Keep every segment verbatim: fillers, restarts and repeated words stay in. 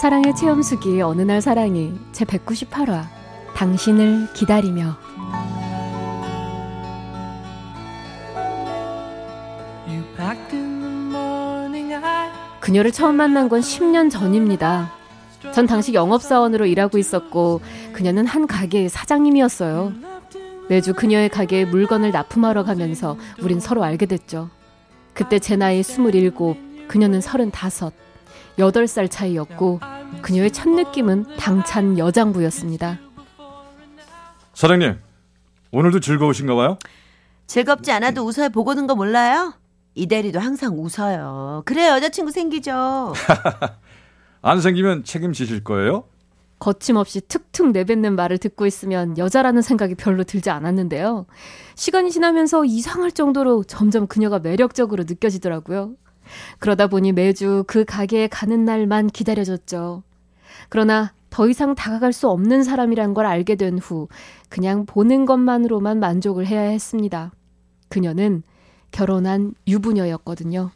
사랑의 체험수기 어느 날 사랑이 제백구십팔 화 당신을 기다리며. 그녀를 처음 만난 건 십 년 전입니다. 전 당시 영업사원으로 일하고 있었고 그녀는 한 가게의 사장님이었어요. 매주 그녀의 가게에 물건을 납품하러 가면서 우린 서로 알게 됐죠. 그때 제 나이 스물일곱, 그녀는 서른다섯, 여덟 살 차이였고 그녀의 첫 느낌은 당찬 여장부였습니다. 사장님, 오늘도 즐거우신가 봐요? 즐겁지 않아도 웃어야 복 오는 거 몰라요? 이 대리도 항상 웃어요. 그래 여자친구 생기죠. 안 생기면 책임지실 거예요? 거침없이 툭툭 내뱉는 말을 듣고 있으면 여자라는 생각이 별로 들지 않았는데요. 시간이 지나면서 이상할 정도로 점점 그녀가 매력적으로 느껴지더라고요. 그러다 보니 매주 그 가게에 가는 날만 기다려졌죠. 그러나 더 이상 다가갈 수 없는 사람이란 걸 알게 된 후 그냥 보는 것만으로만 만족을 해야 했습니다. 그녀는 결혼한 유부녀였거든요.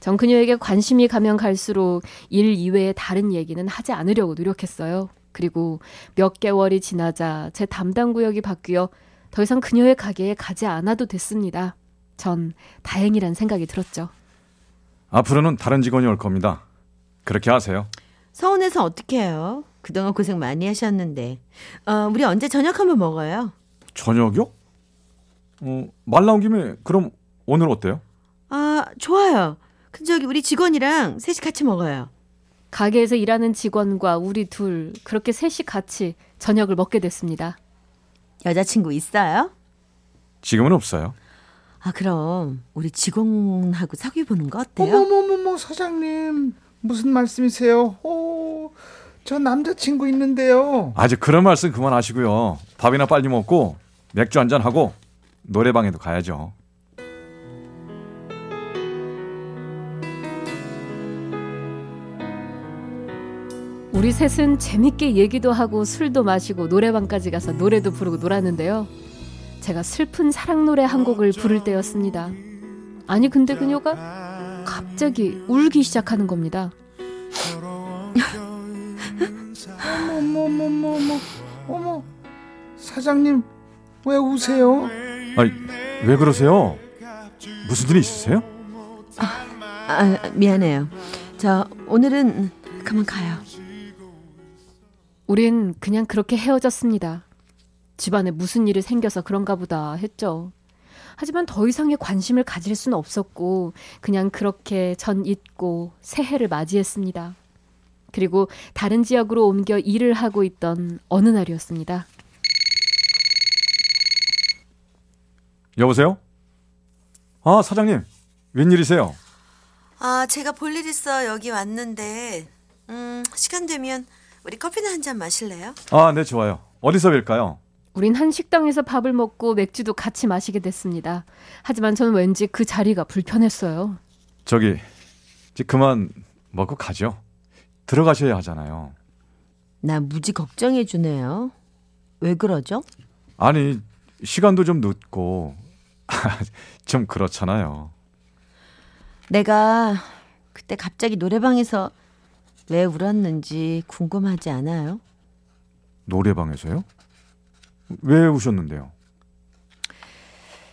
전 그녀에게 관심이 가면 갈수록 일 이외의 다른 얘기는 하지 않으려고 노력했어요. 그리고 몇 개월이 지나자 제 담당 구역이 바뀌어 더 이상 그녀의 가게에 가지 않아도 됐습니다. 전 다행이란 생각이 들었죠. 앞으로는 다른 직원이 올 겁니다. 그렇게 하세요. 서운해서 어떻게 해요? 그동안 고생 많이 하셨는데. 어, 우리 언제 저녁 한번 먹어요? 저녁이요? 어, 말 나온 김에 그럼 오늘 어때요? 아, 좋아요. 근데 저기 우리 직원이랑 셋이 같이 먹어요. 가게에서 일하는 직원과 우리 둘, 그렇게 셋이 같이 저녁을 먹게 됐습니다. 여자친구 있어요? 지금은 없어요. 아, 그럼 우리 직원하고 사귀어보는 거 어때요? 어머머머머, 사장님 무슨 말씀이세요? 오, 저 남자친구 있는데요. 아직 그런 말씀 그만하시고요. 밥이나 빨리 먹고 맥주 한잔하고 노래방에도 가야죠. 우리 셋은 재밌게 얘기도 하고 술도 마시고 노래방까지 가서 노래도 부르고 놀았는데요. 제가 슬픈 사랑 노래 한 곡을 부를 때였습니다. 아니 근데 그녀가 갑자기 울기 시작하는 겁니다. 어머 어머 어머 어머 어머, 사장님 왜 우세요? 아니 왜 그러세요? 무슨 일이 있으세요? 아, 아 미안해요. 저 오늘은 그만 가요. 우린 그냥 그렇게 헤어졌습니다. 집안에 무슨 일이 생겨서 그런가 보다 했죠. 하지만 더 이상의 관심을 가질 수는 없었고 그냥 그렇게 전 잊고 새해를 맞이했습니다. 그리고 다른 지역으로 옮겨 일을 하고 있던 어느 날이었습니다. 여보세요? 아, 사장님 웬일이세요? 아, 제가 볼일 있어 여기 왔는데 음, 시간 되면 우리 커피나 한잔 마실래요? 아, 네 좋아요. 어디서 뵐까요? 우린 한 식당에서 밥을 먹고 맥주도 같이 마시게 됐습니다. 하지만 저는 왠지 그 자리가 불편했어요. 저기, 이제 그만 먹고 가죠. 들어가셔야 하잖아요. 나 무지 걱정해 주네요. 왜 그러죠? 아니, 시간도 좀 늦고 좀 그렇잖아요. 내가 그때 갑자기 노래방에서 왜 울었는지 궁금하지 않아요? 노래방에서요? 왜 우셨는데요?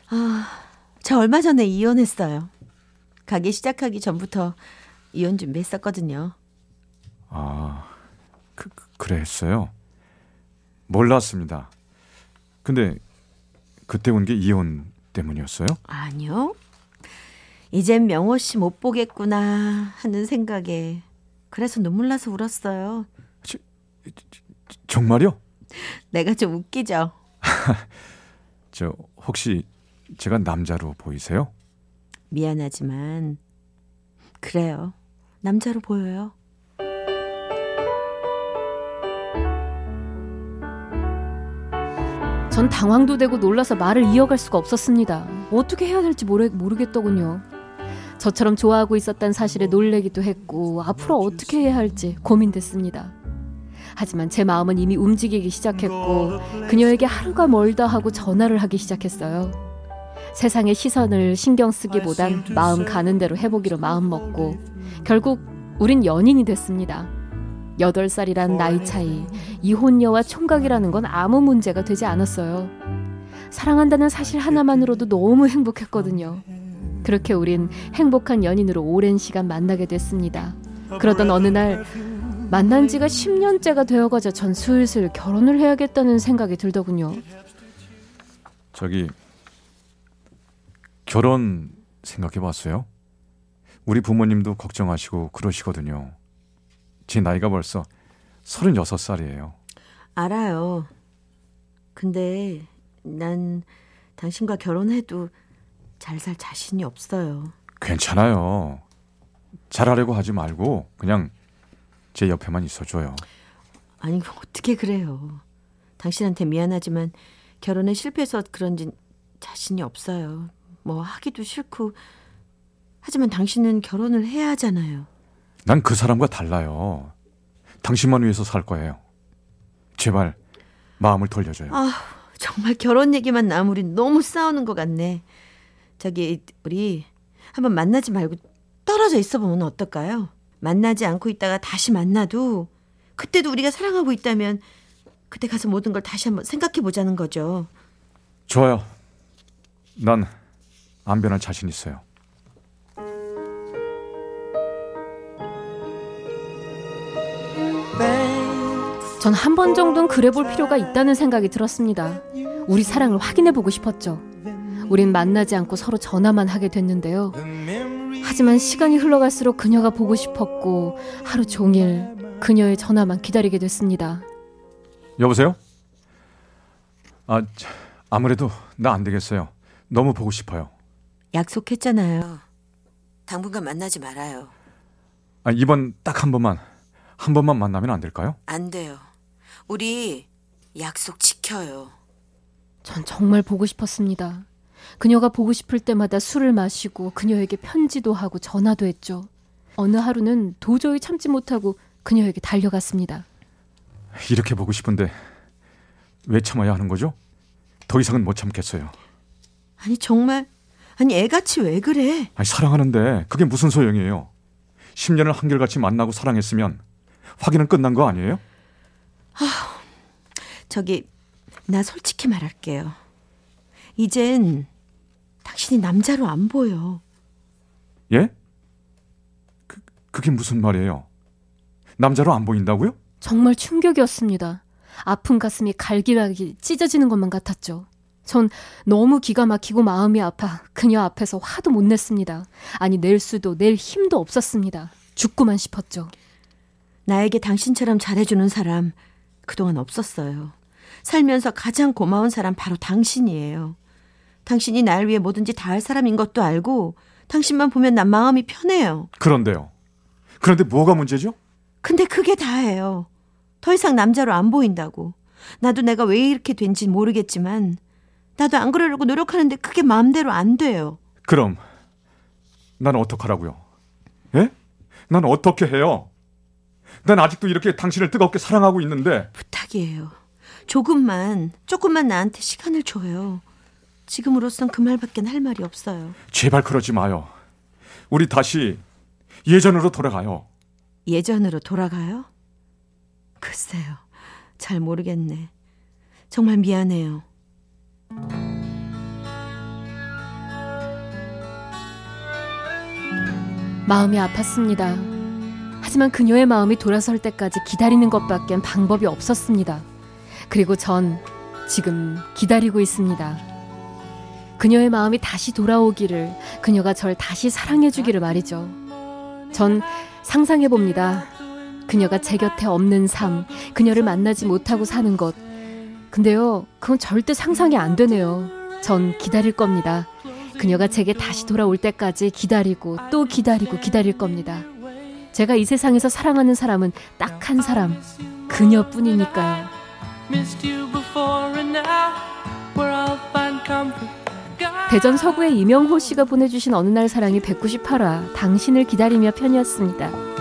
아, 저 얼마 전에 이혼했어요. 가게 시작하기 전부터 이혼 준비했었거든요. 아, 그, 그랬어요? 몰랐습니다. 근데 그때 온 게 이혼 때문이었어요? 아니요. 이젠 명호 씨 못 보겠구나 하는 생각에 그래서 눈물 나서 울었어요. 저, 저, 정말요? 내가 좀 웃기죠? 저 혹시 제가 남자로 보이세요? 미안하지만 그래요. 남자로 보여요. 전 당황도 되고 놀라서 말을 이어갈 수가 없었습니다. 어떻게 해야 될지 모르, 모르겠더군요. 저처럼 좋아하고 있었다는 사실에 놀래기도 했고 앞으로 어떻게 해야 할지 고민됐습니다. 하지만 제 마음은 이미 움직이기 시작했고 그녀에게 하루가 멀다 하고 전화를 하기 시작했어요. 세상의 시선을 신경 쓰기보단 마음 가는 대로 해보기로 마음먹고 결국 우린 연인이 됐습니다. 여덟 살이란 나이 차이, 이혼녀와 총각이라는 건 아무 문제가 되지 않았어요. 사랑한다는 사실 하나만으로도 너무 행복했거든요. 그렇게 우린 행복한 연인으로 오랜 시간 만나게 됐습니다. 그러던 어느 날 만난 지가 십 년째가 되어가자 전 슬슬 결혼을 해야겠다는 생각이 들더군요. 저기 결혼 생각해봤어요? 우리 부모님도 걱정하시고 그러시거든요. 제 나이가 벌써 서른여섯 살이에요. 알아요. 근데 난 당신과 결혼해도 잘 살 자신이 없어요. 괜찮아요. 잘하려고 하지 말고 그냥 제 옆에만 있어줘요. 아니 어떻게 그래요. 당신한테 미안하지만 결혼에 실패해서 그런지 자신이 없어요. 뭐 하기도 싫고. 하지만 당신은 결혼을 해야 하잖아요. 난 그 사람과 달라요. 당신만 위해서 살 거예요. 제발 마음을 돌려줘요. 아, 정말 결혼 얘기만 나면 우리 너무 싸우는 것 같네. 저기 우리 한번 만나지 말고 떨어져 있어보면 어떨까요? 만나지 않고 있다가 다시 만나도 그때도 우리가 사랑하고 있다면 그때 가서 모든 걸 다시 한번 생각해보자는 거죠. 좋아요. 난 안 변할 자신 있어요. 전 한 번 정도는 그래볼 필요가 있다는 생각이 들었습니다. 우리 사랑을 확인해보고 싶었죠. 우린 만나지 않고 서로 전화만 하게 됐는데요. 하지만 시간이 흘러갈수록 그녀가 보고 싶었고 하루 종일 그녀의 전화만 기다리게 됐습니다. 여보세요? 아, 아무래도 나 안 되겠어요. 너무 보고 싶어요. 약속했잖아요. 당분간 만나지 말아요. 아, 이번 딱 한 번만, 한 번만 만나면 안 될까요? 안 돼요. 우리 약속 지켜요. 전 정말 보고 싶었습니다. 그녀가 보고 싶을 때마다 술을 마시고 그녀에게 편지도 하고 전화도 했죠. 어느 하루는 도저히 참지 못하고 그녀에게 달려갔습니다. 이렇게 보고 싶은데 왜 참아야 하는 거죠? 더 이상은 못 참겠어요. 아니 정말, 아니 애같이 왜 그래? 아니 사랑하는데 그게 무슨 소용이에요? 십 년을 한결같이 만나고 사랑했으면 확인은 끝난 거 아니에요? 아, 저기 나 솔직히 말할게요. 이젠 당신이 남자로 안 보여. 예? 그, 그게 무슨 말이에요? 남자로 안 보인다고요? 정말 충격이었습니다. 아픈 가슴이 갈기갈기 찢어지는 것만 같았죠. 전 너무 기가 막히고 마음이 아파 그녀 앞에서 화도 못 냈습니다. 아니 낼 수도 낼 힘도 없었습니다. 죽고만 싶었죠. 나에게 당신처럼 잘해주는 사람 그동안 없었어요. 살면서 가장 고마운 사람 바로 당신이에요. 당신이 날 위해 뭐든지 다 할 사람인 것도 알고 당신만 보면 난 마음이 편해요. 그런데요. 그런데 뭐가 문제죠? 근데 그게 다예요. 더 이상 남자로 안 보인다고. 나도 내가 왜 이렇게 된지 모르겠지만 나도 안 그러려고 노력하는데 그게 마음대로 안 돼요. 그럼 난 어떡하라고요? 예? 난 어떻게 해요? 난 아직도 이렇게 당신을 뜨겁게 사랑하고 있는데. 부탁이에요. 조금만, 조금만 나한테 시간을 줘요. 지금으로선 그 말밖에 할 말이 없어요. 제발 그러지 마요. 우리 다시 예전으로 돌아가요. 예전으로 돌아가요? 글쎄요. 잘 모르겠네. 정말 미안해요. 마음이 아팠습니다. 하지만 그녀의 마음이 돌아설 때까지 기다리는 것밖엔 방법이 없었습니다. 그리고 전 지금 기다리고 있습니다. 그녀의 마음이 다시 돌아오기를, 그녀가 절 다시 사랑해주기를 말이죠. 전 상상해봅니다. 그녀가 제 곁에 없는 삶, 그녀를 만나지 못하고 사는 것. 근데요, 그건 절대 상상이 안 되네요. 전 기다릴 겁니다. 그녀가 제게 다시 돌아올 때까지 기다리고 또 기다리고 기다릴 겁니다. 제가 이 세상에서 사랑하는 사람은 딱 한 사람, 그녀뿐이니까요. Missed you before and now 대전 서구의 이명호 씨가 보내주신 어느 날 사랑이 백구십팔 화 당신을 기다리며 편이었습니다.